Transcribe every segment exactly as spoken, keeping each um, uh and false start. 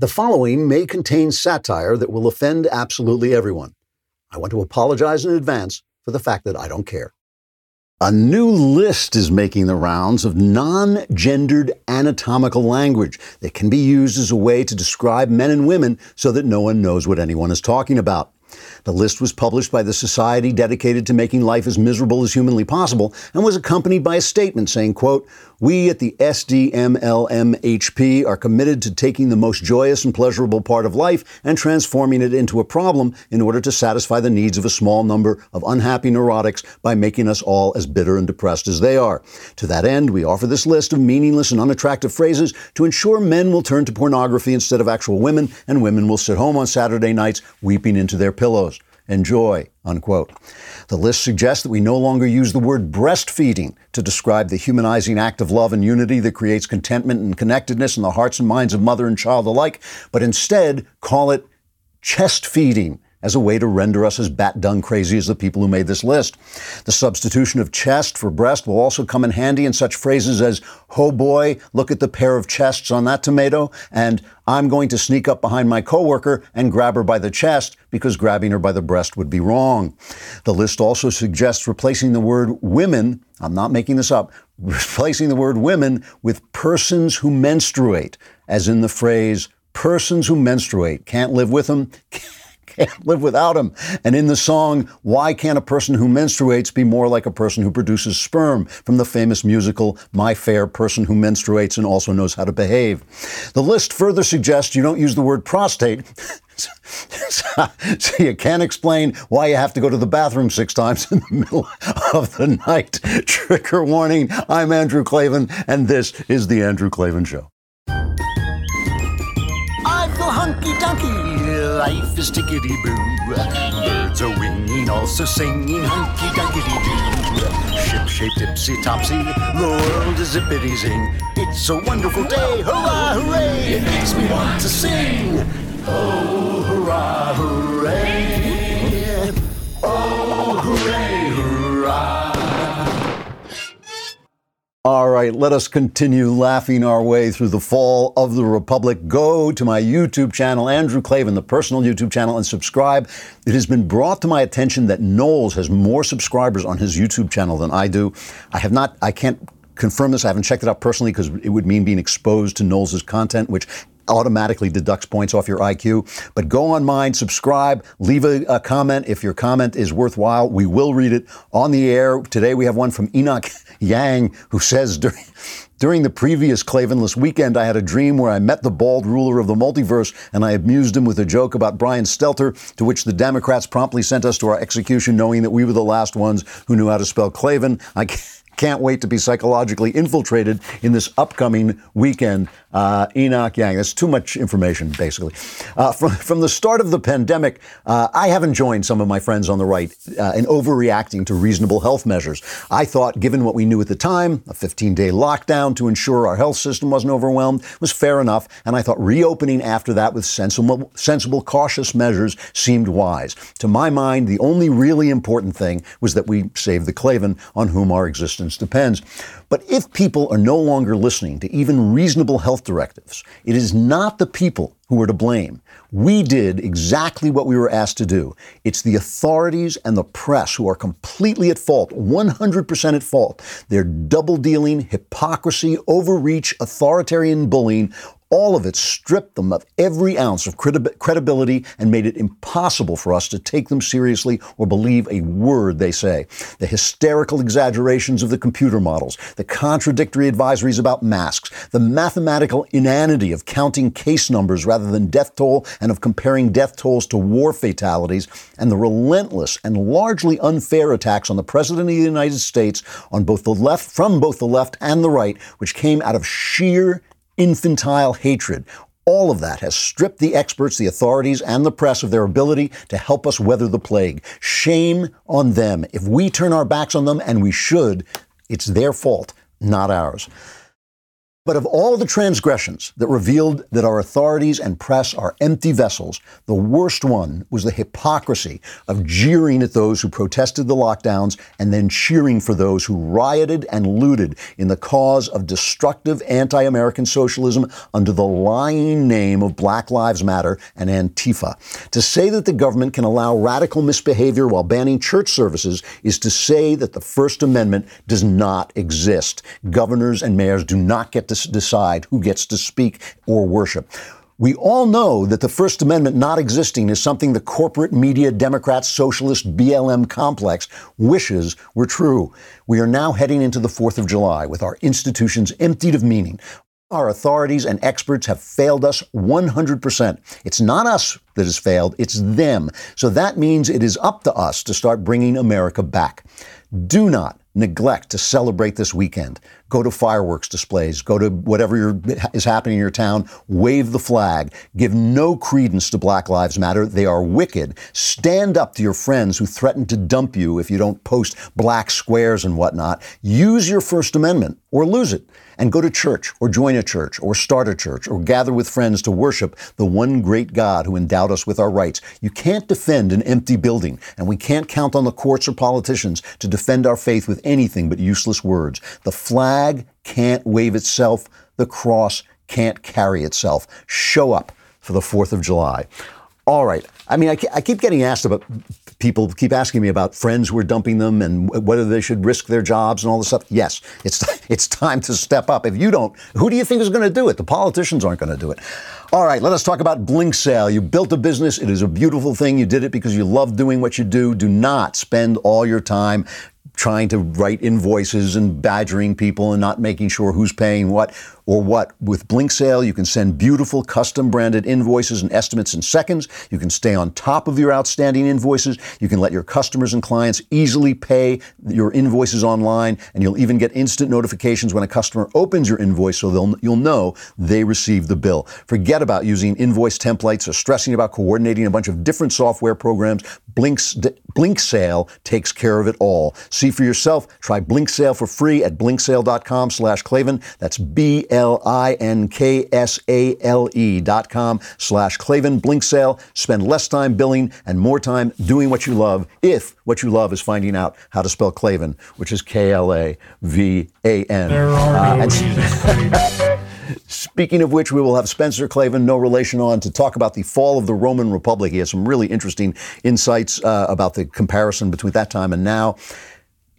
The following may contain satire that will offend absolutely everyone. I want to apologize in advance for the fact that I don't care. A new list is making the rounds of non-gendered anatomical language that can be used as a way to describe men and women so that no one knows what anyone is talking about. The list was published by the Society dedicated to making life as miserable as humanly possible and was accompanied by a statement saying, quote, "We at the S D M L M H P are committed to taking the most joyous and pleasurable part of life and transforming it into a problem in order to satisfy the needs of a small number of unhappy neurotics by making us all as bitter and depressed as they are. To that end, we offer this list of meaningless and unattractive phrases to ensure men will turn to pornography instead of actual women, and women will sit home on Saturday nights weeping into their pillows. Enjoy," unquote. The list suggests that we no longer use the word breastfeeding to describe the humanizing act of love and unity that creates contentment and connectedness in the hearts and minds of mother and child alike, but instead call it chest feeding as a way to render us as bat-dung crazy as the people who made this list. The substitution of chest for breast will also come in handy in such phrases as, "Ho boy, look at the pair of chests on that tomato," and "I'm going to sneak up behind my coworker and grab her by the chest because grabbing her by the breast would be wrong." The list also suggests replacing the word women, I'm not making this up, replacing the word women with persons who menstruate, as in the phrase, "persons who menstruate, can't live with them, can't live without him," and in the song, "Why Can't a Person Who Menstruates Be More Like a Person Who Produces Sperm?" from the famous musical My Fair Person Who Menstruates and Also Knows How to Behave. The list further suggests you don't use the word prostate, so you can't explain why you have to go to the bathroom six times in the middle of the night. Trigger warning, I'm Andrew Klavan, and this is The Andrew Klavan Show. I feel hunky-dunky. Life is tickety-boo. Birds are winging, also singing hunky-dunky-doo. Ship-shaped, ipsy-topsy, the world is zippity-zing. It's a wonderful day, hurrah, hooray! It makes me want to sing. Oh, hurrah, hooray! Oh, hooray, hurrah! All right, let us continue laughing our way through the fall of the Republic. Go to my YouTube channel, Andrew Klavan, the personal YouTube channel, and subscribe. It has been brought to my attention that Knowles has more subscribers on his YouTube channel than I do. I have not, I can't confirm this. I haven't checked it out personally because it would mean being exposed to Knowles' content, which automatically deducts points off your I Q. But go on mine, subscribe, leave a, a comment. If your comment is worthwhile, we will read it on the air. Today we have one from Enoch Yang, who says, during, during the previous Klavanless weekend, I had a dream where I met the bald ruler of the multiverse, and I amused him with a joke about Brian Stelter, to which the Democrats promptly sent us to our execution, knowing that we were the last ones who knew how to spell Klavan. I can't Can't wait to be psychologically infiltrated in this upcoming weekend. Uh, Enoch Yang, that's too much information, basically. Uh, from, from the start of the pandemic, uh, I haven't joined some of my friends on the right uh, in overreacting to reasonable health measures. I thought, given what we knew at the time, a fifteen-day lockdown to ensure our health system wasn't overwhelmed was fair enough, and I thought reopening after that with sensible, sensible, cautious measures seemed wise. To my mind, the only really important thing was that we save the Klavan, on whom our existence depends. But if people are no longer listening to even reasonable health directives, it is not the people who are to blame. We did exactly what we were asked to do. It's the authorities and the press who are completely at fault, one hundred percent at fault. Their double-dealing, hypocrisy, overreach, authoritarian bullying, all of it stripped them of every ounce of credi- credibility and made it impossible for us to take them seriously or believe a word they say. The hysterical exaggerations of the computer models, the contradictory advisories about masks, the mathematical inanity of counting case numbers rather than death toll and of comparing death tolls to war fatalities, and the relentless and largely unfair attacks on the President of the United States on both the left, from both the left and the right, which came out of sheer infantile hatred. All of that has stripped the experts, the authorities, and the press of their ability to help us weather the plague. Shame on them. If we turn our backs on them, and we should, it's their fault, not ours. But of all the transgressions that revealed that our authorities and press are empty vessels, the worst one was the hypocrisy of jeering at those who protested the lockdowns and then cheering for those who rioted and looted in the cause of destructive anti-American socialism under the lying name of Black Lives Matter and Antifa. To say that the government can allow radical misbehavior while banning church services is to say that the First Amendment does not exist. Governors and mayors do not get to decide who gets to speak or worship. We all know that the First Amendment not existing is something the corporate media, Democrat, socialist, B L M complex wishes were true. We are now heading into the fourth of July with our institutions emptied of meaning. Our authorities and experts have failed us one hundred percent. It's not us that has failed, it's them. So that means it is up to us to start bringing America back. Do not neglect to celebrate this weekend. Go to fireworks displays, go to whatever your, is happening in your town, wave the flag, give no credence to Black Lives Matter. They are wicked. Stand up to your friends who threaten to dump you if you don't post black squares and whatnot. Use your First Amendment or lose it, and go to church or join a church or start a church or gather with friends to worship the one great God who endowed us with our rights. You can't defend an empty building, and we can't count on the courts or politicians to defend our faith with anything but useless words. The flag can't wave itself. The cross can't carry itself. Show up for the fourth of July. All right. I mean, I, I keep getting asked about, people keep asking me about friends who are dumping them and whether they should risk their jobs and all this stuff. Yes, it's, it's time to step up. If you don't, who do you think is going to do it? The politicians aren't going to do it. All right, let us talk about BlinkSale. You built a business. It is a beautiful thing. You did it because you love doing what you do. Do not spend all your time trying to write invoices and badgering people and not making sure who's paying what or what. With BlinkSale, you can send beautiful custom-branded invoices and estimates in seconds. You can stay on top of your outstanding invoices. You can let your customers and clients easily pay your invoices online, and you'll even get instant notifications when a customer opens your invoice so they'll, you'll know they received the bill. Forget about using invoice templates or stressing about coordinating a bunch of different software programs. Blinks, BlinkSale takes care of it all. See for yourself. Try BlinkSale for free at blink sale dot com slash Klavan. That's B L I N K S A L E dot com slash Klavan. BlinkSale. Spend less time billing and more time doing what you love, if what you love is finding out how to spell Klavan, which is K L A V A N. There are no uh, Speaking of which, we will have Spencer Klavan, no relation, on to talk about the fall of the Roman Republic. He has some really interesting insights uh, about the comparison between that time and now.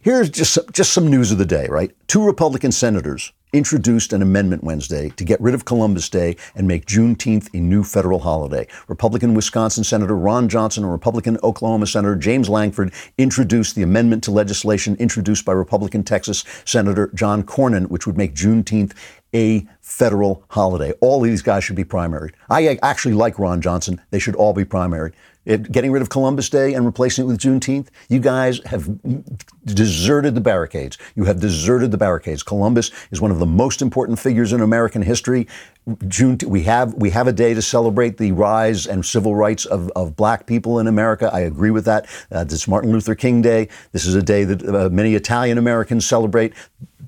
Here's just, just some news of the day, right? Two Republican senators introduced an amendment Wednesday to get rid of Columbus Day and make Juneteenth a new federal holiday. Republican Wisconsin Senator Ron Johnson and Republican Oklahoma Senator James Langford introduced the amendment to legislation introduced by Republican Texas Senator John Cornyn, which would make Juneteenth a federal holiday. All of these guys should be primaried. I actually like Ron Johnson. They should all be primaried. It, getting rid of Columbus Day and replacing it with Juneteenth, you guys have deserted the barricades. You have deserted the barricades. Columbus is one of the most important figures in American history. June, we have we have a day to celebrate the rise and civil rights of, of black people in America. I agree with that. Uh, this is Martin Luther King Day. This is a day that uh, many Italian Americans celebrate.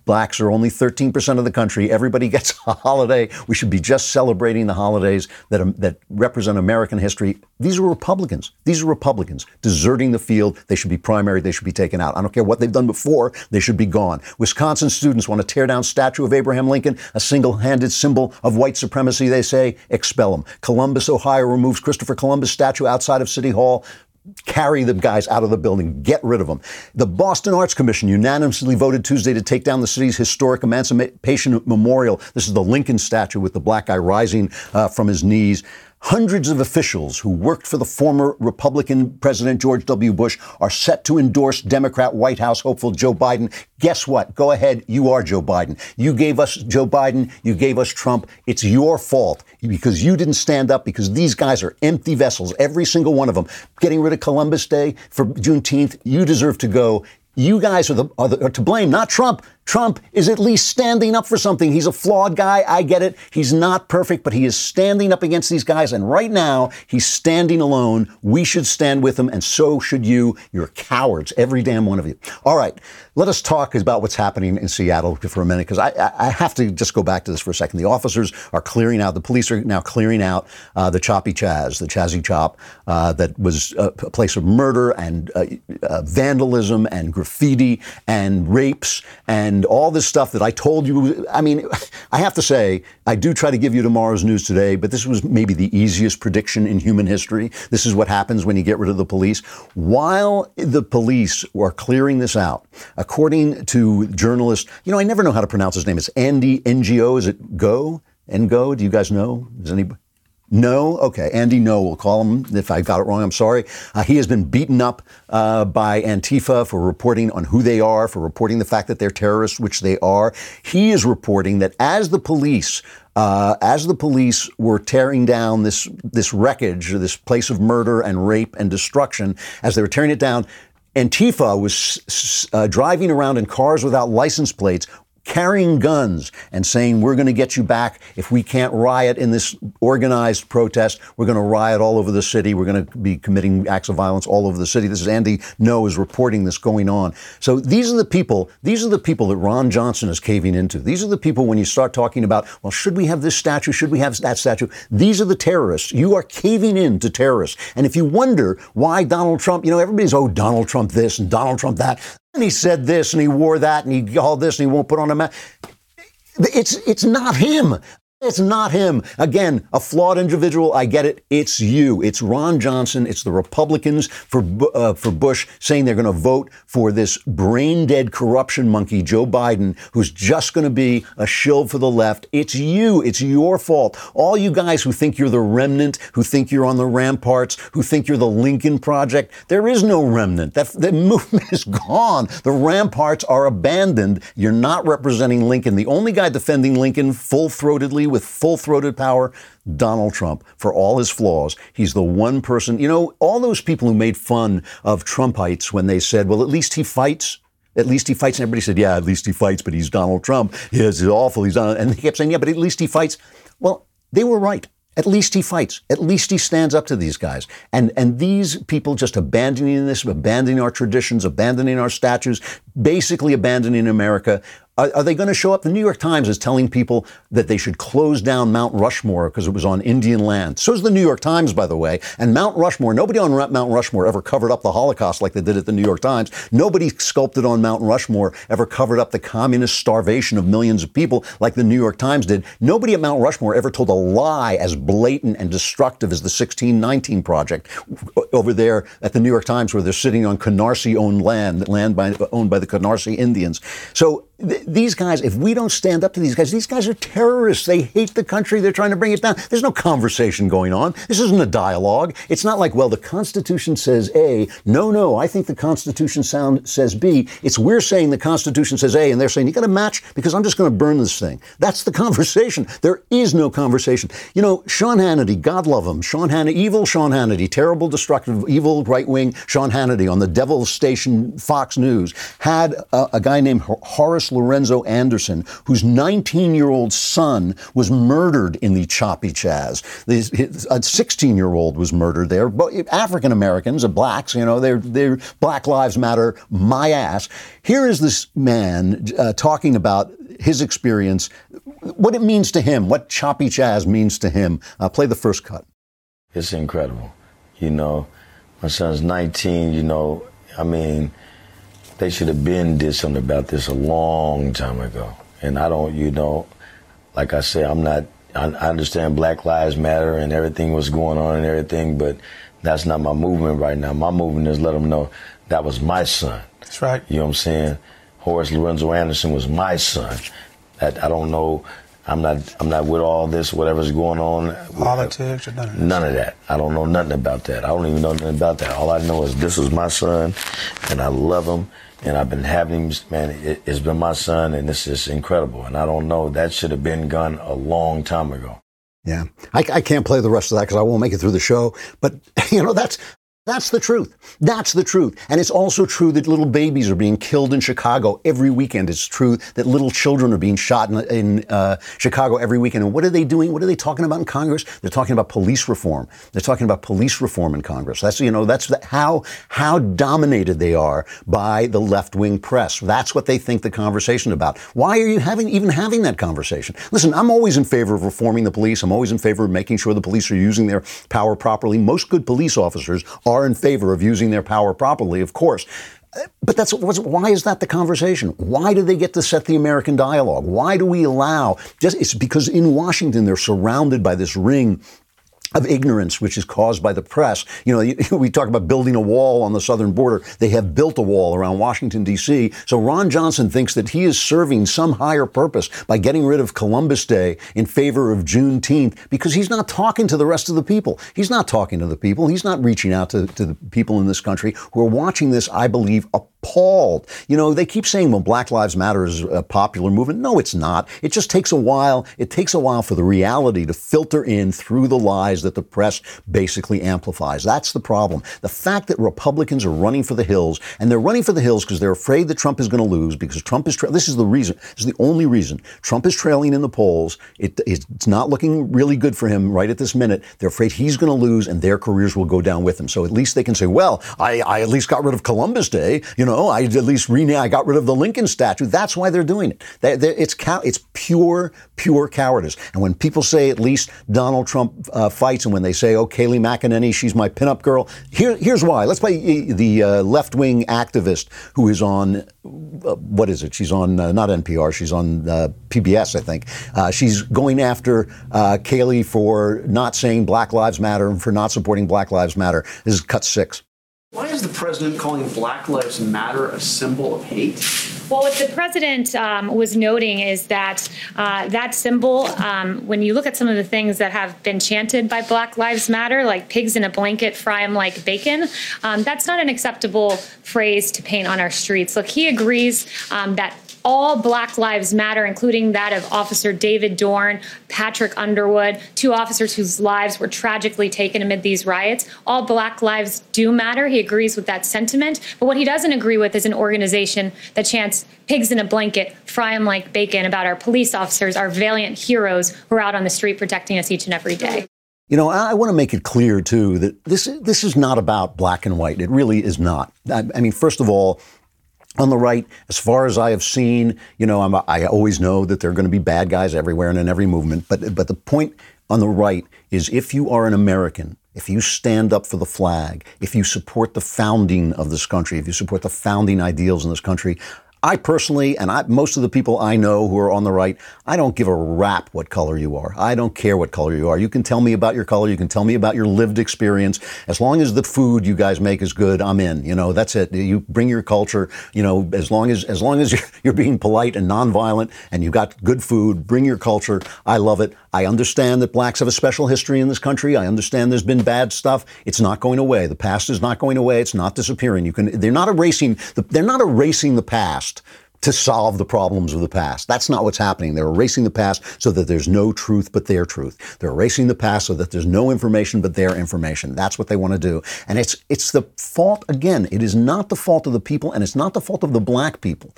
Blacks are only thirteen percent of the country. Everybody gets a holiday. We should be just celebrating the holidays that, um, that represent American history. These are Republicans. These are Republicans deserting the field. They should be primaried. They should be taken out. I don't care what they've done before. They should be gone. Wisconsin students want to tear down statue of Abraham Lincoln, a single-handed symbol of white supremacy, they say. Expel them. Columbus, Ohio removes Christopher Columbus statue outside of City Hall. Carry the guys out of the building. Get rid of them. The Boston Arts Commission unanimously voted Tuesday to take down the city's historic Emancipation Memorial. This is the Lincoln statue with the black guy rising uh, from his knees. Hundreds of officials who worked for the former Republican President George W. Bush are set to endorse Democrat White House hopeful Joe Biden. Guess what? Go ahead. You are Joe Biden. You gave us Joe Biden. You gave us Trump. It's your fault because you didn't stand up, because these guys are empty vessels, every single one of them. Getting rid of Columbus Day for Juneteenth, you deserve to go. You guys are, the, are, the, are to blame, not Trump. Trump is at least standing up for something. He's a flawed guy. I get it. He's not perfect, but he is standing up against these guys. And right now, he's standing alone. We should stand with him, and so should you. You're cowards, every damn one of you. All right, let us talk about what's happening in Seattle for a minute, because I, I have to just go back to this for a second. The officers are clearing out, the police are now clearing out uh, the Choppy Chaz, the Chazzy Chop, uh, that was a place of murder and uh, uh, vandalism and graffiti and rapes and And all this stuff that I told you. I mean, I have to say, I do try to give you tomorrow's news today, but this was maybe the easiest prediction in human history. This is what happens when you get rid of the police. While the police were clearing this out, according to journalist, you know, I never know how to pronounce his name. It's Andy Ngo. Is it Go? Ngo? Do you guys know? Does anybody? No? Okay. Andy Ngo, we'll call him. If I got it wrong, I'm sorry. Uh, he has been beaten up uh, by Antifa for reporting on who they are, for reporting the fact that they're terrorists, which they are. He is reporting that as the police Uh, as the police were tearing down this this wreckage, or this place of murder and rape and destruction, as they were tearing it down, Antifa was uh, driving around in cars without license plates, carrying guns and saying, we're going to get you back. If we can't riot in this organized protest, we're going to riot all over the city. We're going to be committing acts of violence all over the city. This is Andy Ngo is reporting this going on. So these are the people, these are the people that Ron Johnson is caving into. These are the people when you start talking about, well, should we have this statue? Should we have that statue? These are the terrorists. You are caving in to terrorists. And if you wonder why Donald Trump, you know, everybody's, oh, Donald Trump this and Donald Trump that. And he said this, and he wore that, and he all this, and he won't put on a mask. It's it's not him. It's not him. Again, a flawed individual. I get it. It's you. It's Ron Johnson. It's the Republicans for uh, for Bush saying they're going to vote for this brain-dead corruption monkey, Joe Biden, who's just going to be a shill for the left. It's you. It's your fault. All you guys who think you're the remnant, who think you're on the ramparts, who think you're the Lincoln Project, there is no remnant. That, that movement is gone. The ramparts are abandoned. You're not representing Lincoln. The only guy defending Lincoln full-throatedly with full-throated power, Donald Trump, for all his flaws. He's the one person, you know, all those people who made fun of Trumpites when they said, well, at least he fights. At least he fights. And everybody said, yeah, at least he fights, but he's Donald Trump. Yes, it's awful. He's Donald. And they kept saying, yeah, but at least he fights. Well, they were right. At least he fights. At least he stands up to these guys. And and these people just abandoning this, abandoning our traditions, abandoning our statues, basically abandoning America. Are, are they going to show up? The New York Times is telling people that they should close down Mount Rushmore because it was on Indian land. So is the New York Times, by the way. And Mount Rushmore, nobody on Mount Rushmore ever covered up the Holocaust like they did at the New York Times. Nobody sculpted on Mount Rushmore ever covered up the communist starvation of millions of people like the New York Times did. Nobody at Mount Rushmore ever told a lie as blatant and destructive as the sixteen nineteen Project over there at the New York Times, where they're sitting on Canarsie-owned land, land by, owned by the Canarsie Indians. So th- these guys, if we don't stand up to these guys, these guys are terrorists. They hate the country. They're trying to bring it down. There's no conversation going on. This isn't a dialogue. It's not like, well, the Constitution says A. No, no, I think the Constitution sound says B. It's we're saying the Constitution says A, and they're saying, you got to match because I'm just going to burn this thing. That's the conversation. There is no conversation. You know, Sean Hannity, God love him. Sean Hannity, evil Sean Hannity, terrible, destructive, evil right-wing Sean Hannity on the Devil's Station Fox News had a, a guy named Horace Lorenzo Anderson, whose nineteen-year-old son was murdered in the Choppy Chaz. His, his, a sixteen-year-old was murdered there. But African Americans, blacks, you know, they're, they're Black Lives Matter, my ass. Here is this man uh, talking about his experience, what it means to him, what Choppy Chaz means to him. Uh, play the first cut. It's incredible. You know, my son's nineteen, you know, I mean, they should have been did something about this a long time ago. And I don't, you know, like I say, I'm not, I, I understand Black Lives Matter and everything was going on and everything, but that's not my movement right now. My movement is let them know that was my son. That's right. You know what I'm saying? Horace Lorenzo Anderson was my son. That I don't know. I'm not, I'm not with all this, whatever's going on. Politics or none of that? None of that. I don't know nothing about that. I don't even know nothing about that. All I know is this is my son and I love him. And I've been having him, man, it, it's been my son, and it's just incredible. And I don't know, that should have been gone a long time ago. Yeah. I, I can't play the rest of that because I won't make it through the show. But, you know, that's... That's the truth. That's the truth. And it's also true that little babies are being killed in Chicago every weekend. It's true that little children are being shot in, in uh, Chicago every weekend. And what are they doing? What are they talking about in Congress? They're talking about police reform. They're talking about police reform in Congress. That's, you know, that's the, how, how dominated they are by the left-wing press. That's what they think the conversation about. Why are you having, even having that conversation? Listen, I'm always in favor of reforming the police. I'm always in favor of making sure the police are using their power properly. Most good police officers are in favor of using their power properly, of course. But that's why is that the conversation? Why do they get to set the American dialogue? Why do we allow? Just it's because in Washington they're surrounded by this ring of ignorance, which is caused by the press. You know, we talk about building a wall on the southern border. They have built a wall around Washington, D C. So Ron Johnson thinks that he is serving some higher purpose by getting rid of Columbus Day in favor of Juneteenth, because he's not talking to the rest of the people. He's not talking to the people. He's not reaching out to, to the people in this country who are watching this, I believe, appalled. You know, they keep saying, well, Black Lives Matter is a popular movement. No, it's not. It just takes a while. It takes a while for the reality to filter in through the lies that the press basically amplifies. That's the problem. The fact that Republicans are running for the hills, and they're running for the hills because they're afraid that Trump is going to lose, because Trump is, tra- this is the reason, this is the only reason. Trump is trailing in the polls. It, it's not looking really good for him right at this minute. They're afraid he's going to lose and their careers will go down with him. So at least they can say, well, I, I at least got rid of Columbus Day. You know, I at least renamed, I got rid of the Lincoln statue. That's why they're doing it. They, they, it's, cow- it's pure, pure cowardice. And when people say at least Donald Trump uh, fights and when they say, oh, Kayleigh McEnany, she's my pinup girl, here, here's why. Let's play the uh, left-wing activist who is on, uh, what is it? She's on, uh, not N P R, she's on uh, P B S, I think. Uh, she's going after uh, Kayleigh for not saying Black Lives Matter and for not supporting Black Lives Matter. This is cut six. Why is the president calling Black Lives Matter a symbol of hate? Well, what the president um, was noting is that uh, that symbol, um, when you look at some of the things that have been chanted by Black Lives Matter, like pigs in a blanket, fry them like bacon, um, that's not an acceptable phrase to paint on our streets. Look, he agrees um, that all Black Lives Matter, including that of Officer David Dorn, Patrick Underwood, two officers whose lives were tragically taken amid these riots. All Black lives do matter. He agrees with that sentiment. But what he doesn't agree with is an organization that chants pigs in a blanket, fry them like bacon, about our police officers, our valiant heroes who are out on the street protecting us each and every day. You know, I want to make it clear, too, that this, this is not about black and white. It really is not. I, I mean, first of all, on the right, as far as I have seen, you know, I'm, I always know that there are going to be bad guys everywhere and in every movement. But but the point on the right is if you are an American, if you stand up for the flag, if you support the founding of this country, if you support the founding ideals in this country, I personally, and I, most of the people I know who are on the right, I don't give a rap what color you are. I don't care what color you are. You can tell me about your color. You can tell me about your lived experience. As long as the food you guys make is good, I'm in. You know, that's it. You bring your culture. You know, as long as as long as you're, you're being polite and nonviolent and you've got good food, bring your culture. I love it. I understand that blacks have a special history in this country. I understand there's been bad stuff. It's not going away. The past is not going away. It's not disappearing. You can. They're not erasing. The, they're not erasing the past to solve the problems of the past. That's not what's happening. They're erasing the past so that there's no truth but their truth. They're erasing the past so that there's no information but their information. That's what they want to do. And it's it's the fault, again, it is not the fault of the people, and it's not the fault of the black people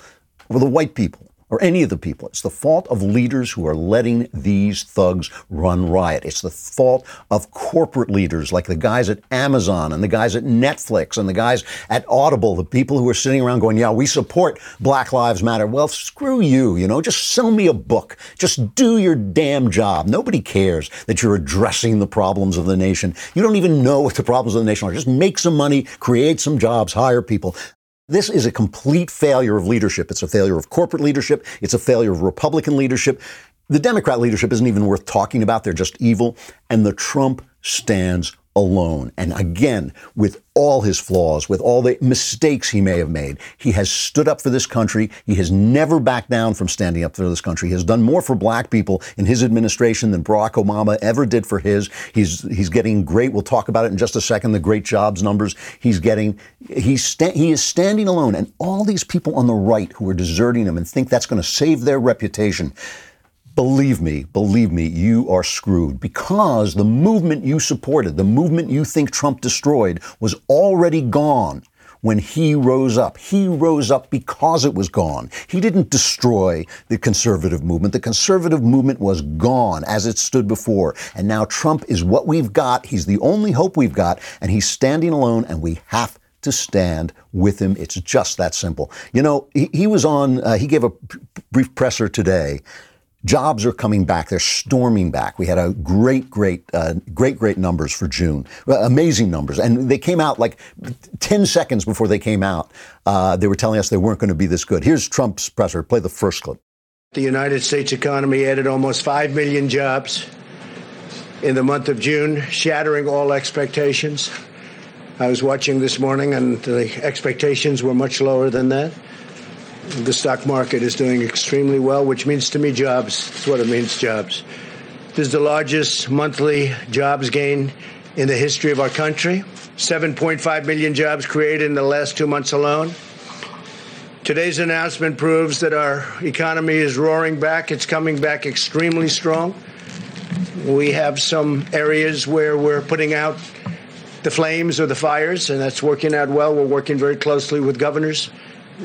or the white people or any of the people. It's the fault of leaders who are letting these thugs run riot. It's the fault of corporate leaders like the guys at Amazon and the guys at Netflix and the guys at Audible, the people who are sitting around going, yeah, we support Black Lives Matter. Well, screw you, you know, just sell me a book. Just do your damn job. Nobody cares that you're addressing the problems of the nation. You don't even know what the problems of the nation are. Just make some money, create some jobs, hire people. This is a complete failure of leadership. It's a failure of corporate leadership. It's a failure of Republican leadership. The Democrat leadership isn't even worth talking about. They're just evil. And the Trump stands alone. And again, with all his flaws, with all the mistakes he may have made, he has stood up for this country. He has never backed down from standing up for this country. He has done more for black people in his administration than Barack Obama ever did for his. He's he's getting great. We'll talk about it in just a second. The great jobs numbers he's getting. He's sta- he is standing alone. And all these people on the right who are deserting him and think that's going to save their reputation. Believe me, believe me, you are screwed, because the movement you supported, the movement you think Trump destroyed, was already gone when he rose up. He rose up because it was gone. He didn't destroy the conservative movement. The conservative movement was gone as it stood before. And now Trump is what we've got. He's the only hope we've got, and he's standing alone, and we have to stand with him. It's just that simple. You know, he, he was on, uh, he gave a p- brief presser today. Jobs are coming back. They're storming back. We had a great, great, uh, great, great numbers for June. Amazing numbers. And they came out like ten seconds before they came out. Uh, they were telling us they weren't going to be this good. Here's Trump's presser. Play the first clip. The United States economy added almost five million jobs in the month of June, shattering all expectations. I was watching this morning, and the expectations were much lower than that. The stock market is doing extremely well, which means to me jobs. That's what it means, jobs. This is the largest monthly jobs gain in the history of our country. seven point five million jobs created in the last two months alone. Today's announcement proves that our economy is roaring back. It's coming back extremely strong. We have some areas where we're putting out the flames or the fires, and that's working out well. We're working very closely with governors.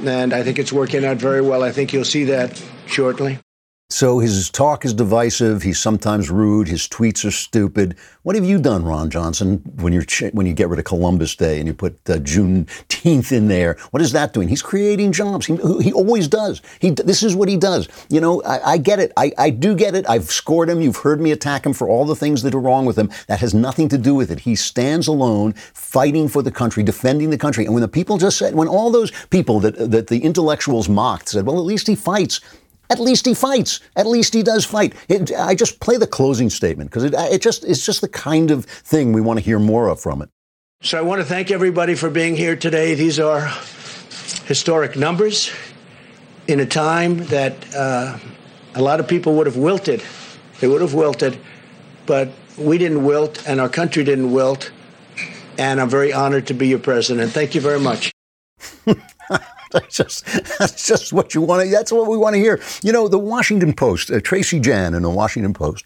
And I think it's working out very well. I think you'll see that shortly. So his talk is divisive. He's sometimes rude. His tweets are stupid. What have you done, Ron Johnson, when you're ch- when you get rid of Columbus Day and you put uh, Juneteenth in there? What is that doing? He's creating jobs. He, he always does. He this is what he does. You know, I, I get it. I, I do get it. I've scored him. You've heard me attack him for all the things that are wrong with him. That has nothing to do with it. He stands alone, fighting for the country, defending the country. And when the people just said, when all those people that that the intellectuals mocked said, well, at least he fights. At least he fights. At least he does fight. It, I just play the closing statement because it, it just it's just the kind of thing we want to hear more of from it. So I want to thank everybody for being here today. These are historic numbers in a time that uh, a lot of people would have wilted. They would have wilted, but we didn't wilt and our country didn't wilt. And I'm very honored to be your president. Thank you very much. That's just, that's just what you want to, that's what we want to hear. You know, the Washington Post, uh, Tracy Jan in the Washington Post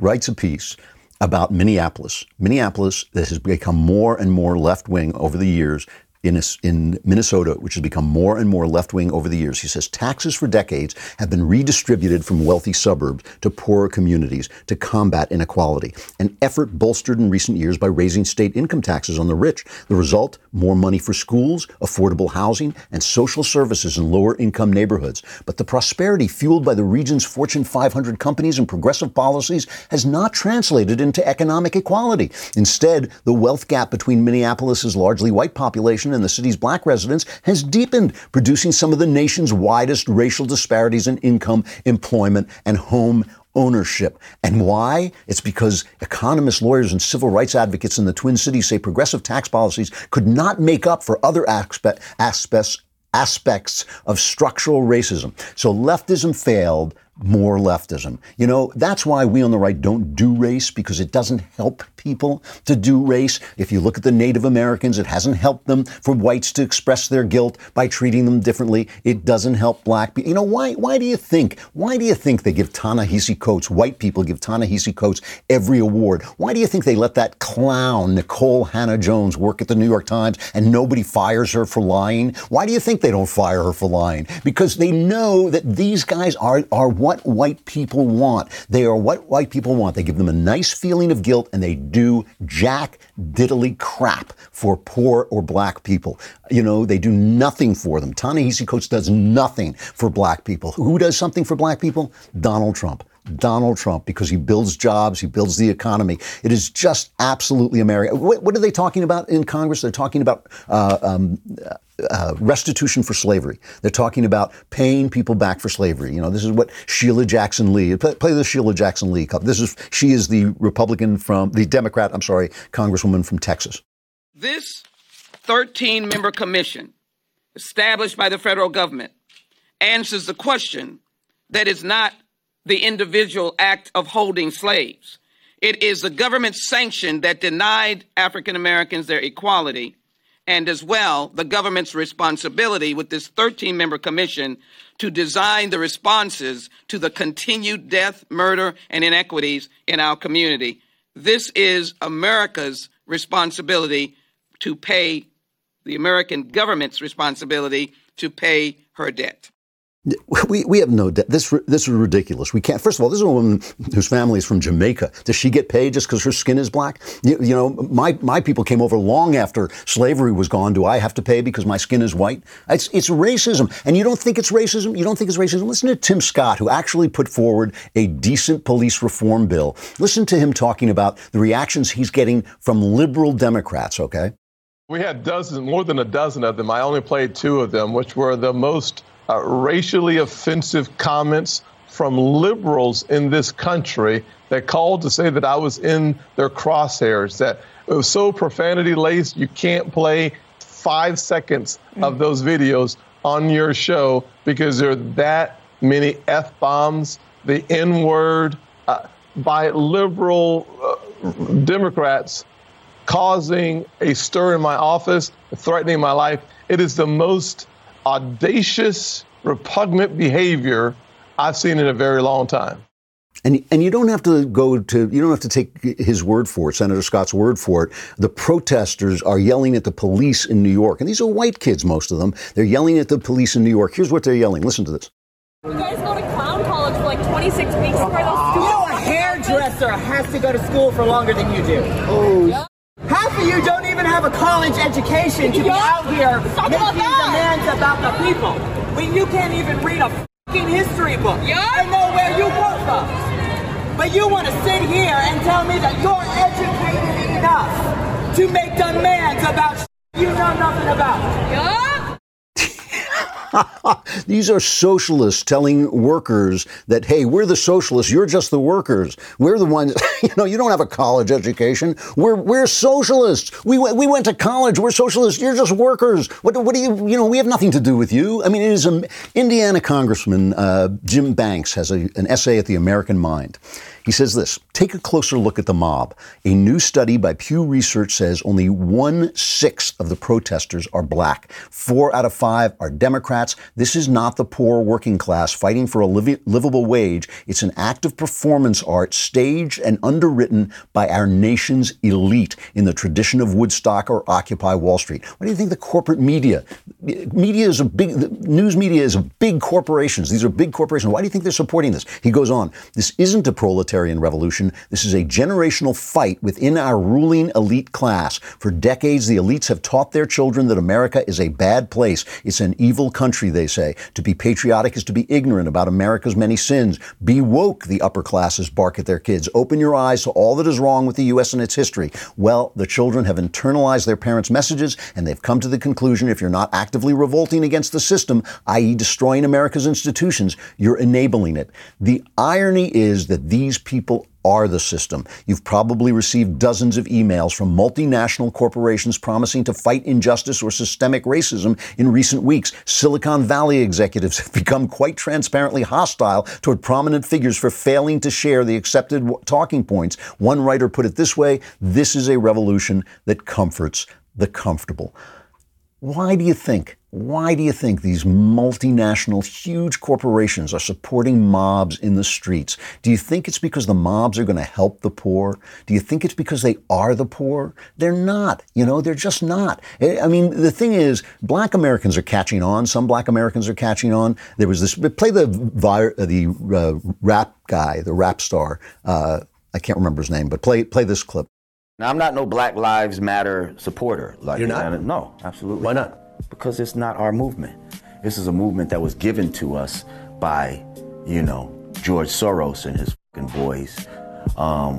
writes a piece about Minneapolis. Minneapolis that has become more and more left-wing over the years in, a, in Minnesota, which has become more and more left-wing over the years. He says taxes for decades have been redistributed from wealthy suburbs to poorer communities to combat inequality, an effort bolstered in recent years by raising state income taxes on the rich. The result, more money for schools, affordable housing, and social services in lower-income neighborhoods. But the prosperity fueled by the region's Fortune five hundred companies and progressive policies has not translated into economic equality. Instead, the wealth gap between Minneapolis's largely white population and the city's black residents has deepened, producing some of the nation's widest racial disparities in income, employment, and home ownership. And why? It's because economists, lawyers, and civil rights advocates in the Twin Cities say progressive tax policies could not make up for other aspect, aspects, aspects of structural racism. So leftism failed, more leftism. You know, that's why we on the right don't do race, because it doesn't help people to do race. If you look at the Native Americans, it hasn't helped them for whites to express their guilt by treating them differently. It doesn't help black people. You know, why Why do you think, why do you think they give Ta-Nehisi Coates, white people give Ta-Nehisi Coates every award? Why do you think they let that clown, Nicole Hannah-Jones, work at the New York Times and nobody fires her for lying? Why do you think they don't fire her for lying? Because they know that these guys are, are what white people want. They are what white people want. They give them a nice feeling of guilt, and they do jack diddly crap for poor or black people. You know, they do nothing for them. Ta-Nehisi Coates does nothing for black people. Who does something for black people? Donald Trump. Donald Trump, because he builds jobs, he builds the economy. It is just absolutely America. What, what are they talking about in Congress? They're talking about uh, um, uh, restitution for slavery. They're talking about paying people back for slavery. You know, this is what Sheila Jackson Lee, play, play the Sheila Jackson Lee clip. This is, she is the Republican from, the Democrat, I'm sorry, Congresswoman from Texas. This thirteen-member commission established by the federal government answers the question that is not the individual act of holding slaves. It is the government sanction that denied African Americans their equality and as well the government's responsibility with this thirteen-member commission to design the responses to the continued death, murder, and inequities in our community. This is America's responsibility to pay, the American government's responsibility to pay her debt. We we have no debt. This this is ridiculous. We can't. First of all, this is a woman whose family is from Jamaica. Does she get paid just because her skin is black? You, you know, my my people came over long after slavery was gone. Do I have to pay because my skin is white? It's it's racism. And you don't think it's racism? You don't think it's racism? Listen to Tim Scott, who actually put forward a decent police reform bill. Listen to him talking about the reactions he's getting from liberal Democrats. Okay, we had dozens, more than a dozen of them. I only played two of them, which were the most Uh, racially offensive comments from liberals in this country that called to say that I was in their crosshairs, that it was so profanity laced you can't play five seconds mm-hmm. of those videos on your show because there are that many F-bombs, the N-word, uh, by liberal uh, Democrats causing a stir in my office, threatening my life. It is the most audacious, repugnant behavior I've seen in a very long time. And and you don't have to go to, you don't have to take his word for it, Senator Scott's word for it. The protesters are yelling at the police in New York. And these are white kids, most of them. They're yelling at the police in New York. Here's what they're yelling. Listen to this. You guys go to clown college for like twenty-six weeks for those students. You know, a hairdresser has to go to school for longer than you do. Oh, yeah. Half of you don't even have a college education to yeah. be out here Talk making demands about the people when you can't even read a fucking history book yeah. and know where you come from. But you want to sit here and tell me that you're educated enough to make demands about shit you know nothing about. Yeah. These are socialists telling workers that, hey, we're the socialists. You're just the workers. We're the ones, you know, you don't have a college education. We're we're socialists. We, we went to college. We're socialists. You're just workers. What, what do you, you know, we have nothing to do with you. I mean, it is an Indiana Congressman, uh, Jim Banks, has a, an essay at The American Mind. He says this, take a closer look at the mob. A new study by Pew Research says only one-sixth of the protesters are black. Four out of five are Democrats. This is not the poor working class fighting for a liv- livable wage. It's an act of performance art staged and underwritten by our nation's elite in the tradition of Woodstock or Occupy Wall Street. What do you think the corporate media, media is a big, the news media is big corporations. These are big corporations. Why do you think they're supporting this? He goes on, this isn't a proletariat revolution. This is a generational fight within our ruling elite class. For decades, the elites have taught their children that America is a bad place. It's an evil country, they say. To be patriotic is to be ignorant about America's many sins. Be woke, the upper classes bark at their kids. Open your eyes to all that is wrong with the U S and its history. Well, the children have internalized their parents' messages, and they've come to the conclusion if you're not actively revolting against the system, that is destroying America's institutions, you're enabling it. The irony is that these people are the system. You've probably received dozens of emails from multinational corporations promising to fight injustice or systemic racism in recent weeks. Silicon Valley executives have become quite transparently hostile toward prominent figures for failing to share the accepted w- talking points. One writer put it this way, this is a revolution that comforts the comfortable. Why do you think? Why do you think these multinational, huge corporations are supporting mobs in the streets? Do you think it's because the mobs are going to help the poor? Do you think it's because they are the poor? They're not. You know, they're just not. I mean, the thing is, black Americans are catching on. Some black Americans are catching on. There was this, play the the uh, rap guy, the rap star. Uh, I can't remember his name, but play play this clip. Now, I'm not no Black Lives Matter supporter. Like, you're not? No, absolutely. Why not? Because it's not our movement. This is a movement that was given to us by, you know, George Soros and his fucking boys, um,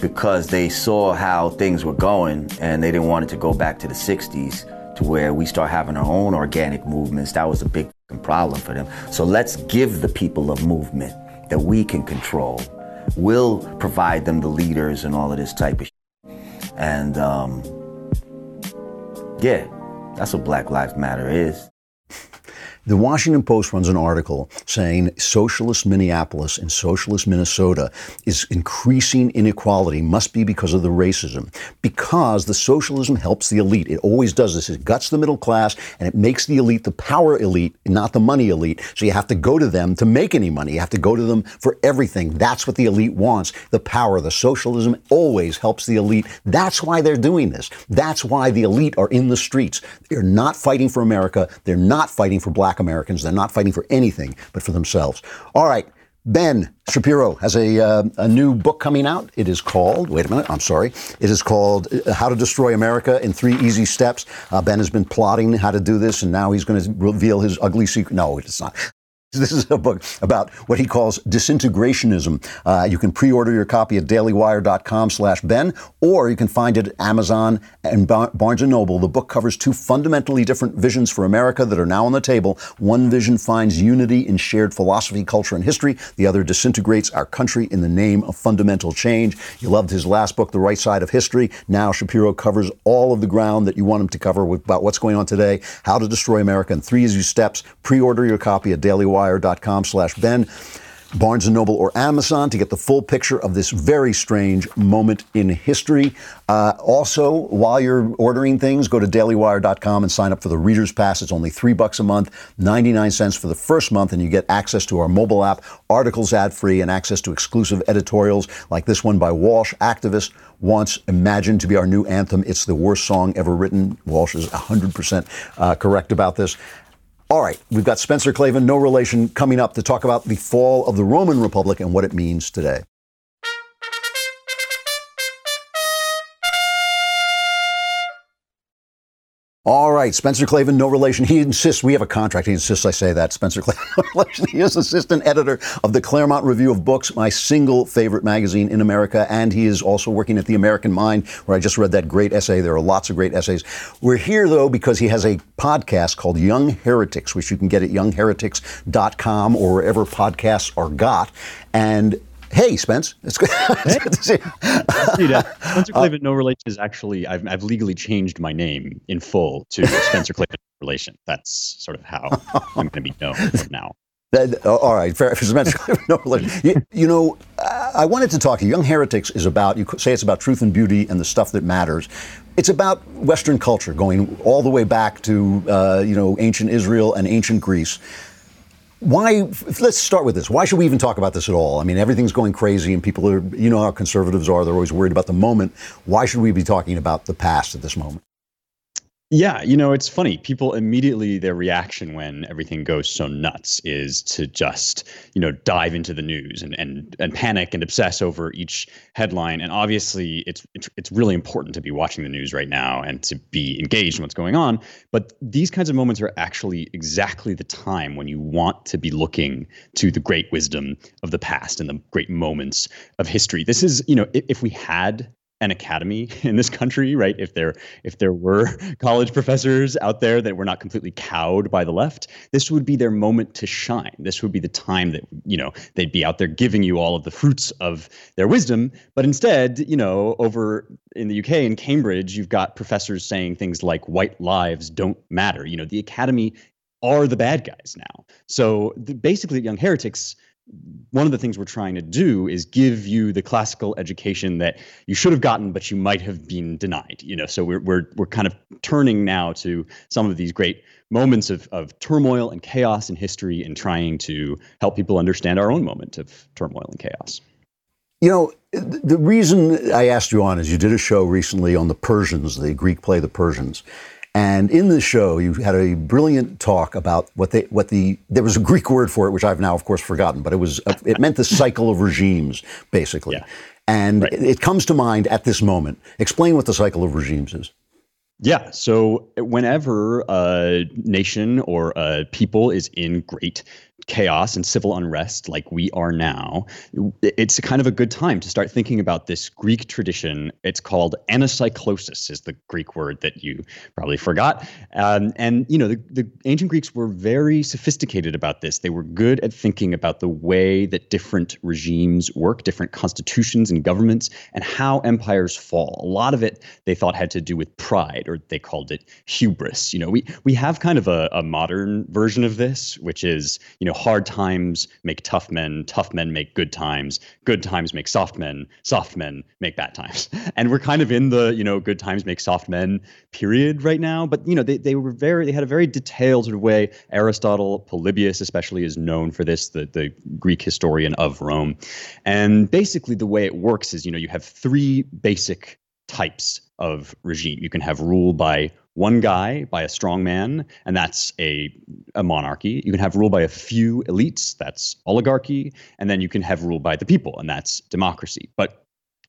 because they saw how things were going and they didn't want it to go back to the sixties to where we start having our own organic movements. That was a big fucking problem for them. So let's give the people a movement that we can control. We'll provide them the leaders and all of this type of shit. And, um, Yeah, that's what Black Lives Matter is. The Washington Post runs an article saying socialist Minneapolis and socialist Minnesota is increasing inequality, must be because of the racism, because the socialism helps the elite. It always does this. It guts the middle class and it makes the elite the power elite, not the money elite. So you have to go to them to make any money. You have to go to them for everything. That's what the elite wants. The power, the socialism always helps the elite. That's why they're doing this. That's why the elite are in the streets. They're not fighting for America. They're not fighting for black Americans. They're not fighting for anything but for themselves. All right. Ben Shapiro has a uh, a new book coming out. It is called, wait a minute, I'm sorry. It is called How to Destroy America in Three Easy Steps. Uh, Ben has been plotting how to do this, and now he's going to reveal his ugly secret. No, it's not. This is a book about what he calls disintegrationism. Uh, you can pre-order your copy at daily wire dot com slash Ben, or you can find it at Amazon and Barnes and Noble. The book covers two fundamentally different visions for America that are now on the table. One vision finds unity in shared philosophy, culture, and history. The other disintegrates our country in the name of fundamental change. You loved his last book, The Right Side of History. Now Shapiro covers all of the ground that you want him to cover with, about what's going on today. How to Destroy America in Three Easy Steps. Pre-order your copy at daily wire dot com slash Ben. daily wire dot com slash Ben, Barnes and Noble or Amazon to get the full picture of this very strange moment in history. Uh, also, while you're ordering things, go to daily wire dot com and sign up for the Reader's Pass. It's only three bucks a month, ninety-nine cents for the first month, and you get access to our mobile app, articles ad-free, and access to exclusive editorials like this one by Walsh, activist, wants Imagine to be our new anthem. It's the worst song ever written. Walsh is one hundred percent uh, correct about this. All right, we've got Spencer Klavan, no relation, coming up to talk about the fall of the Roman Republic and what it means today. All right, Spencer Klavan, no relation. He insists, we have a contract. He insists I say that. Spencer Klavan, no relation. He is assistant editor of the Claremont Review of Books, my single favorite magazine in America. And he is also working at The American Mind, where I just read that great essay. There are lots of great essays. We're here, though, because he has a podcast called Young Heretics, which you can get at young heretics dot com or wherever podcasts are got. And hey, Spence. It's good. Hey. Good to see you. Spencer Klavan, uh, no relation is actually, I've, I've legally changed my name in full to Spencer Klavan, no relation. That's sort of how I'm going to be known from now. That, all right, fair. Spencer Klavan, no relation. You, you know, I wanted to talk to you. Young Heretics is about, you say it's about truth and beauty and the stuff that matters. It's about Western culture going all the way back to, uh, you know, ancient Israel and ancient Greece. Why, let's start with this. Why should we even talk about this at all? I mean, everything's going crazy and people are, you know how conservatives are, they're always worried about the moment. Why should we be talking about the past at this moment? Yeah, you know, it's funny. People immediately, their reaction when everything goes so nuts is to just, you know, dive into the news and and and panic and obsess over each headline. And obviously, it's it's, it's really important to be watching the news right now and to be engaged in what's going on. But these kinds of moments are actually exactly the time when you want to be looking to the great wisdom of the past and the great moments of history. This is, you know, if, if we had an academy in this country, right? If there if there were college professors out there that were not completely cowed by the left, this would be their moment to shine. This would be the time that, you know, they'd be out there giving you all of the fruits of their wisdom. But instead, you know, over in the U K, in Cambridge, you've got professors saying things like white lives don't matter. You know, the academy are the bad guys now. So the, basically, Young Heretics, one of the things we're trying to do is give you the classical education that you should have gotten, but you might have been denied. You know, so we're we're we're kind of turning now to some of these great moments of of turmoil and chaos in history, and trying to help people understand our own moment of turmoil and chaos. You know, the reason I asked you on is you did a show recently on the Persians, the Greek play, The Persians. And in the show, you had a brilliant talk about what they, what the, there was a Greek word for it, which I've now, of course, forgotten, but it was, a, it meant the cycle of regimes, basically. Yeah. And right. It comes to mind at this moment. Explain what the cycle of regimes is. Yeah. So whenever a nation or a people is in great chaos and civil unrest like we are now, it's a kind of a good time to start thinking about this Greek tradition. It's called anacyclosis, is the Greek word that you probably forgot. Um, and, you know, the, the ancient Greeks were very sophisticated about this. They were good at thinking about the way that different regimes work, different constitutions and governments, and how empires fall. A lot of it they thought had to do with pride, or they called it hubris. You know, we, we have kind of a, a modern version of this, which is, you know, hard times make tough men, tough men make good times, good times make soft men, soft men make bad times. And we're kind of in the, you know, good times make soft men period right now. But, you know, they, they were very, they had a very detailed sort of way. Aristotle, Polybius especially, is known for this, the, the Greek historian of Rome. And basically the way it works is, you know, you have three basic types of regime. You can have rule by one guy, by a strong man, and that's a, a monarchy. You can have rule by a few elites, that's oligarchy, and then you can have rule by the people, and that's democracy. But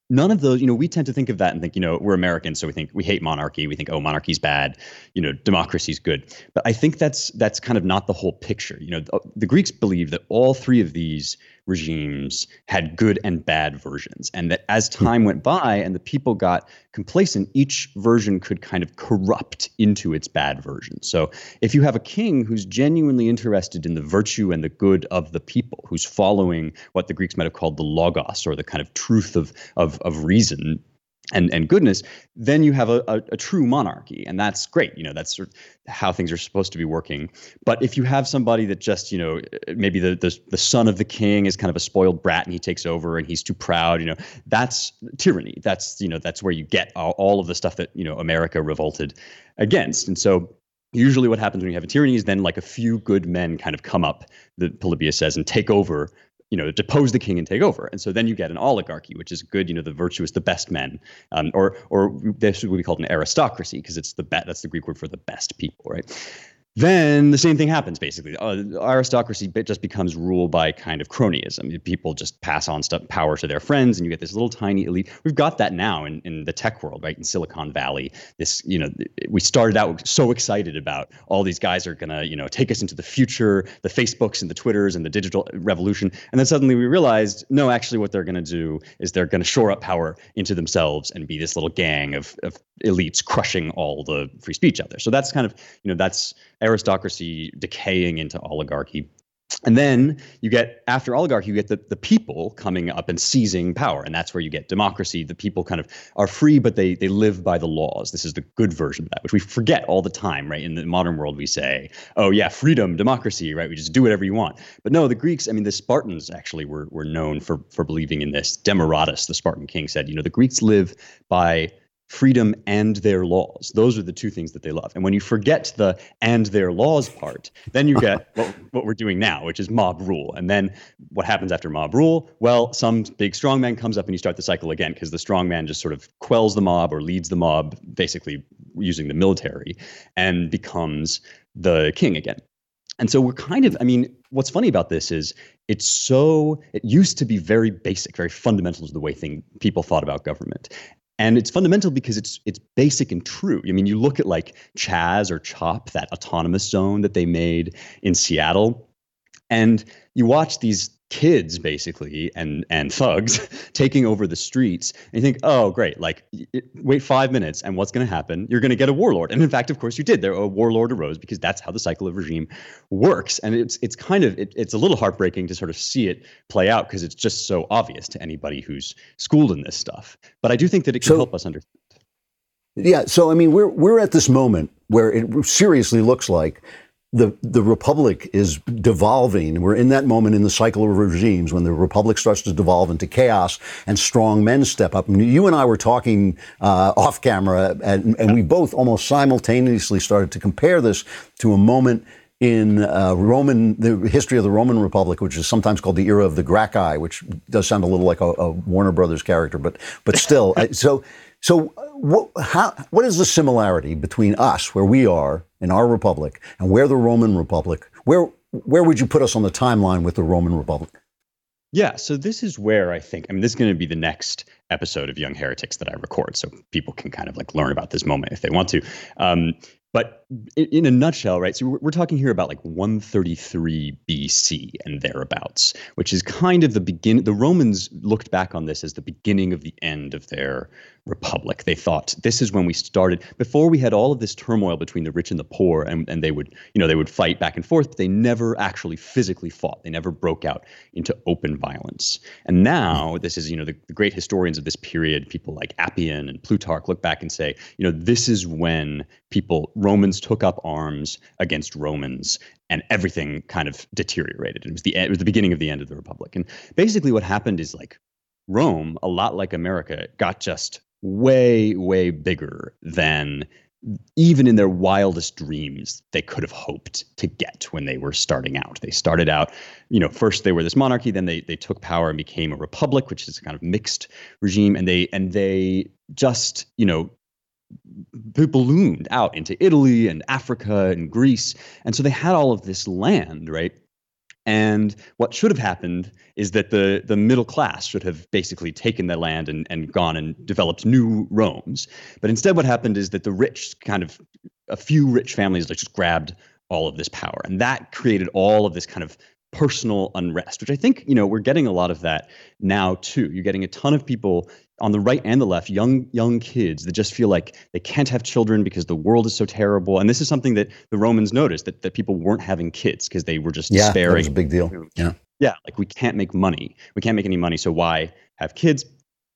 none of those, you know, we tend to think of that and think, you know, we're Americans, so we think we hate monarchy. We think, oh, monarchy's bad, you know, democracy's good. But I think that's that's kind of not the whole picture. You know, the, the Greeks believed that all three of these regimes had good and bad versions, and that as time went by and the people got complacent, each version could kind of corrupt into its bad version. So if you have a king who's genuinely interested in the virtue and the good of the people, who's following what the Greeks might have called the logos, or the kind of truth of of, of reason and and goodness, then you have a, a, a true monarchy, and that's great. You know, that's sort of how things are supposed to be working. But if you have somebody that just, you know, maybe the, the the son of the king is kind of a spoiled brat and he takes over and he's too proud, you know, that's tyranny. That's, you know, that's where you get all, all of the stuff that, you know, America revolted against. And so usually what happens when you have a tyranny is then like a few good men kind of come up, the Polybius says, and take over, you know, depose the king and take over. And so then you get an oligarchy, which is good, you know, the virtuous, the best men, um, or or this would be called an aristocracy, because it's the best, that's the Greek word for the best people, right? Then the same thing happens, basically. Uh, aristocracy just becomes rule by kind of cronyism. People just pass on stuff, power to their friends, and you get this little tiny elite. We've got that now in, in the tech world, right, in Silicon Valley. This, you know, we started out so excited about all these guys are going to, you know, take us into the future, the Facebooks and the Twitters and the digital revolution. And then suddenly we realized, no, actually what they're going to do is they're going to shore up power into themselves and be this little gang of, of elites crushing all the free speech out there. So that's kind of, you know, that's aristocracy decaying into oligarchy. And then you get, after oligarchy, you get the, the people coming up and seizing power. And that's where you get democracy. The people kind of are free, but they they live by the laws. This is the good version of that, which we forget all the time, right? In the modern world, we say, oh, yeah, freedom, democracy, right? We just do whatever you want. But no, the Greeks, I mean, the Spartans actually were were known for, for believing in this. Demaratus, the Spartan king, said, you know, the Greeks live by freedom and their laws. Those are the two things that they love. And when you forget the and their laws part, then you get what, what we're doing now, which is mob rule. And then what happens after mob rule? Well, some big strongman comes up and you start the cycle again, because the strongman just sort of quells the mob or leads the mob, basically using the military, and becomes the king again. And so we're kind of, I mean, what's funny about this is it's so, it used to be very basic, very fundamental to the way thing, people thought about government. And it's fundamental because it's it's basic and true. I mean, you look at like CHAZ or CHOP, that autonomous zone that they made in Seattle, and you watch these kids basically and and thugs taking over the streets, and you think, oh, great, like it, wait five minutes and what's going to happen? You're going to get a warlord. And in fact, of course, you did. There a warlord arose, because that's how the cycle of regime works. And it's it's kind of it, it's a little heartbreaking to sort of see it play out, because it's just so obvious to anybody who's schooled in this stuff. But I do think that it can so, help us understand. Yeah. So, I mean, we're we're at this moment where it seriously looks like The the Republic is devolving. We're in that moment in the cycle of regimes when the Republic starts to devolve into chaos and strong men step up. And you and I were talking uh, off camera, and, and we both almost simultaneously started to compare this to a moment in uh, Roman, the history of the Roman Republic, which is sometimes called the era of the Gracchi, which does sound a little like a, a Warner Brothers character, but but still. so so what how what is the similarity between us, where we are in our republic, and where the Roman Republic? Where where would you put us on the timeline with the Roman Republic? Yeah, so this is where I think, I mean, this is going to be the next episode of Young Heretics that I record, so people can kind of like learn about this moment if they want to. Um, But in a nutshell, right, so we're talking here about like one thirty-three B C and thereabouts, which is kind of the begin. The Romans looked back on this as the beginning of the end of their republic. They thought this is when we started, before we had all of this turmoil between the rich and the poor, and, and they would, you know, they would fight back and forth, but they never actually physically fought. They never broke out into open violence. And now this is, you know, the, the great historians of this period, people like Appian and Plutarch, look back and say, you know, this is when people, Romans took up arms against Romans, and everything kind of deteriorated. It was the it was the beginning of the end of the Republic. And basically what happened is, like, Rome, a lot like America, got just way, way bigger than even in their wildest dreams they could have hoped to get when they were starting out. They started out, you know, first they were this monarchy, then they they took power and became a republic, which is a kind of mixed regime, and they and they just, you know, ballooned out into Italy and Africa and Greece. And so they had all of this land, right? And what should have happened is that the the middle class should have basically taken their land and, and gone and developed new Romes. But instead what happened is that the rich, kind of a few rich families, like, just grabbed all of this power. And that created all of this kind of personal unrest, which I think, you know, we're getting a lot of that now too. You're getting a ton of people on the right and the left, young young kids that just feel like they can't have children because the world is so terrible. And this is something that the Romans noticed, that, that people weren't having kids because they were just yeah, despairing. Yeah, that was a big deal. Yeah. Yeah, like, we can't make money. We can't make any money, so why have kids?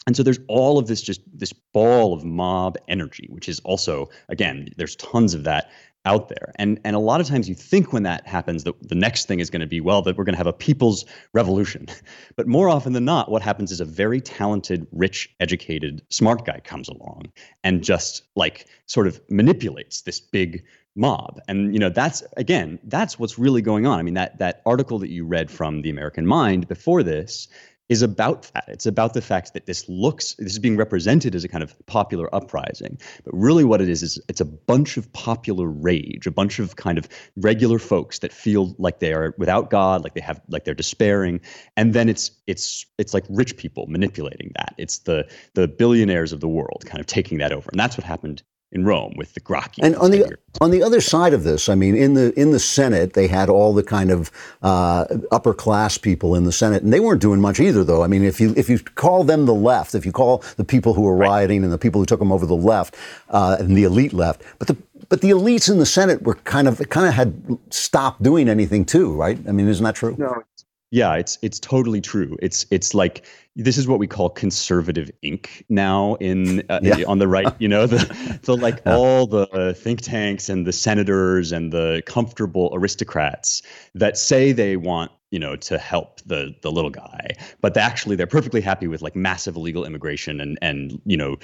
And so there's all of this, just this ball of mob energy, which is also, again, there's tons of that out there. And and a lot of times you think when that happens that the next thing is going to be, well, that we're going to have a people's revolution. But more often than not, what happens is a very talented, rich, educated, smart guy comes along and just, like, sort of manipulates this big mob. And, you know, that's, again, that's what's really going on. I mean, that that article that you read from The American Mind before this is about that. It's about the fact that this looks, this is being represented as a kind of popular uprising. But really what it is, is it's a bunch of popular rage, a bunch of kind of regular folks that feel like they are without God, like they have, like they're despairing. And then it's, it's, it's like rich people manipulating that. It's the, the billionaires of the world kind of taking that over. And that's what happened in Rome with the Gracchi. And on the on the other side of this, I mean, in the in the Senate, they had all the kind of uh, upper class people in the Senate, and they weren't doing much either, though. I mean, if you if you call them the left, if you call the people who were right. rioting and the people who took them over the left uh, and the elite left, but the but the elites in the Senate were kind of kind of had stopped doing anything too, right? I mean, isn't that true? No. Yeah, it's it's totally true. It's it's like, this is what we call conservative ink now in uh, yeah. on the right. You know, the, the like all the uh, think tanks and the senators and the comfortable aristocrats that say they want, you know, to help the the little guy, but they actually they're perfectly happy with, like, massive illegal immigration and and you know,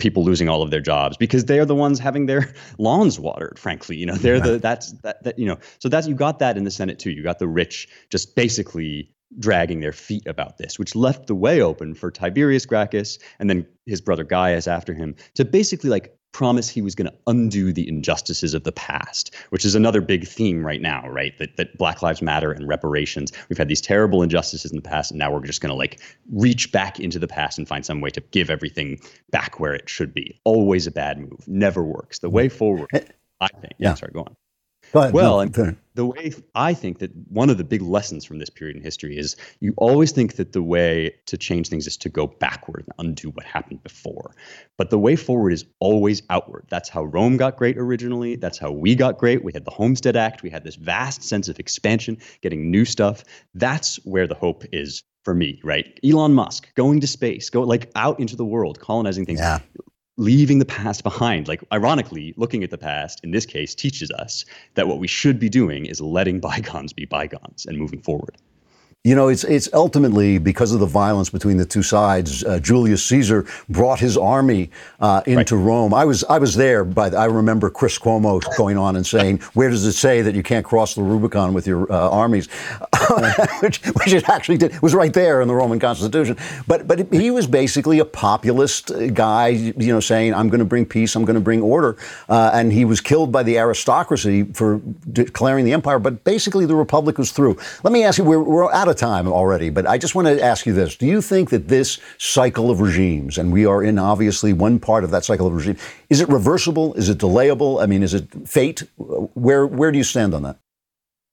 people losing all of their jobs because they are the ones having their lawns watered. Frankly, you know, they're yeah. the that's that that you know. So that's you got that in the Senate too. You got the rich just basically dragging their feet about this, which left the way open for Tiberius Gracchus and then his brother Gaius after him to basically, like, promise he was going to undo the injustices of the past, which is another big theme right now, right? That that Black Lives Matter and reparations, we've had these terrible injustices in the past, and now we're just going to, like, reach back into the past and find some way to give everything back where it should be. Always a bad move. Never works. The way forward, I think. Yeah, yeah. Sorry, go on. Go ahead. Well, and the way I think that one of the big lessons from this period in history is you always think that the way to change things is to go backward and undo what happened before. But the way forward is always outward. That's how Rome got great originally. That's how we got great. We had the Homestead Act. We had this vast sense of expansion, getting new stuff. That's where the hope is for me, right? Elon Musk going to space, go like out into the world, colonizing things. Yeah. Leaving the past behind. Like, ironically, looking at the past in this case teaches us that what we should be doing is letting bygones be bygones and moving forward. You know, it's it's ultimately because of the violence between the two sides. Uh, Julius Caesar brought his army uh, into right. Rome. I was I was there, but the, I remember Chris Cuomo going on and saying, "Where does it say that you can't cross the Rubicon with your uh, armies?" which, which it actually did. It was right there in the Roman Constitution. But but it, he was basically a populist guy, you know, saying, "I'm going to bring peace. I'm going to bring order." Uh, and he was killed by the aristocracy for declaring the empire. But basically, the republic was through. Let me ask you: We're we're out of of time already, but I just want to ask you this. Do you think that this cycle of regimes, and we are in obviously one part of that cycle of regime, is it reversible? Is it delayable? I mean, is it fate? Where where do you stand on that?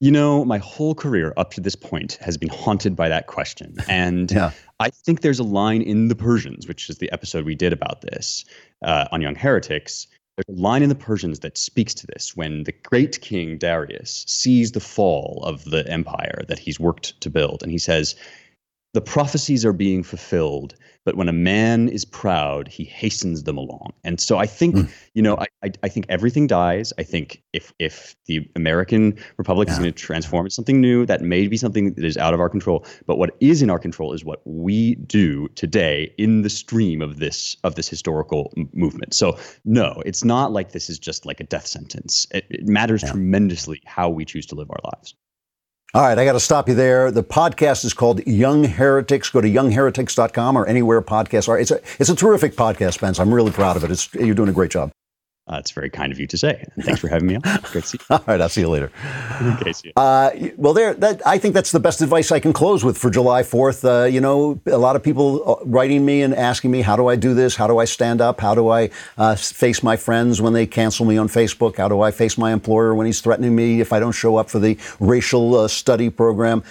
You know, my whole career up to this point has been haunted by that question. And yeah. I think there's a line in The Persians, which is the episode we did about this uh, on Young Heretics. There's a line in The Persians that speaks to this when the great king Darius sees the fall of the empire that he's worked to build. And he says, the prophecies are being fulfilled, but when a man is proud, he hastens them along. And so I think, mm. you know, I, I I think everything dies. I think if if the American Republic yeah. is going to transform into something new, that may be something that is out of our control. But what is in our control is what we do today in the stream of this of this historical m- movement. So no, it's not like this is just like a death sentence. It, it matters yeah. tremendously how we choose to live our lives. All right, I got to stop you there. The podcast is called Young Heretics. Go to young heretics dot com or anywhere podcasts are. It's a it's a terrific podcast, Spence. I'm really proud of it. It's, you're doing a great job. Uh, it's very kind of you to say. And thanks for having me on. Great to see you. All right, I'll see you later. Okay, see you. Uh, well, there. That, I think that's the best advice I can close with for July fourth. Uh, you know, a lot of people writing me and asking me, how do I do this? How do I stand up? How do I uh, face my friends when they cancel me on Facebook? How do I face my employer when he's threatening me if I don't show up for the racial uh, study program?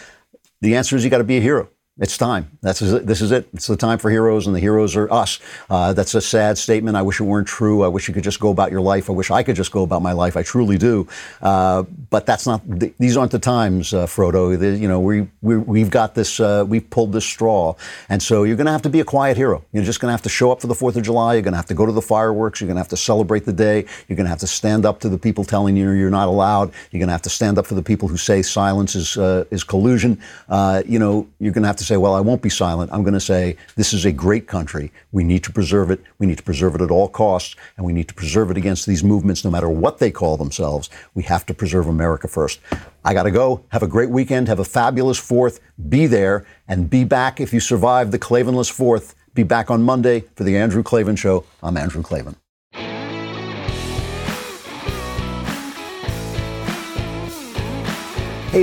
The answer is you got to be a hero. It's time. That's this is it. It's the time for heroes, and the heroes are us. Uh, that's a sad statement. I wish it weren't true. I wish you could just go about your life. I wish I could just go about my life. I truly do. Uh, but that's not. Th- these aren't the times, uh, Frodo. The, you know, we, we we've got this. Uh, we've pulled this straw, and so you're going to have to be a quiet hero. You're just going to have to show up for the Fourth of July. You're going to have to go to the fireworks. You're going to have to celebrate the day. You're going to have to stand up to the people telling you you're not allowed. You're going to have to stand up for the people who say silence is uh, is collusion. Uh, you know, you're going to have to say, well, I won't be silent. I'm going to say, this is a great country. We need to preserve it. We need to preserve it at all costs. And we need to preserve it against these movements, no matter what they call themselves. We have to preserve America first. I got to go. Have a great weekend. Have a fabulous fourth. Be there and be back. If you survive the Klavanless fourth, be back on Monday for the Andrew Klavan Show. I'm Andrew Klavan. Hey,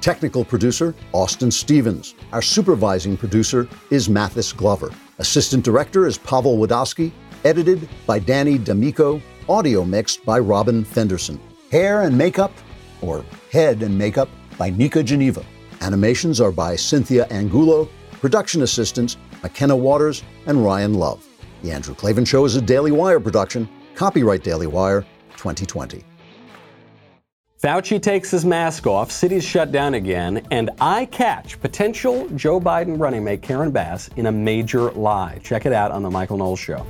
Technical producer, Austin Stevens. Our supervising producer is Mathis Glover. Assistant director is Pavel Wadowski. Edited by Danny D'Amico. Audio mixed by Robin Fenderson. Hair and makeup, or head and makeup, by Nika Geneva. Animations are by Cynthia Angulo. Production assistants, McKenna Waters and Ryan Love. The Andrew Klavan Show is a Daily Wire production. Copyright Daily Wire twenty twenty. Fauci takes his mask off, cities shut down again, and I catch potential Joe Biden running mate Karen Bass in a major lie. Check it out on The Michael Knowles Show.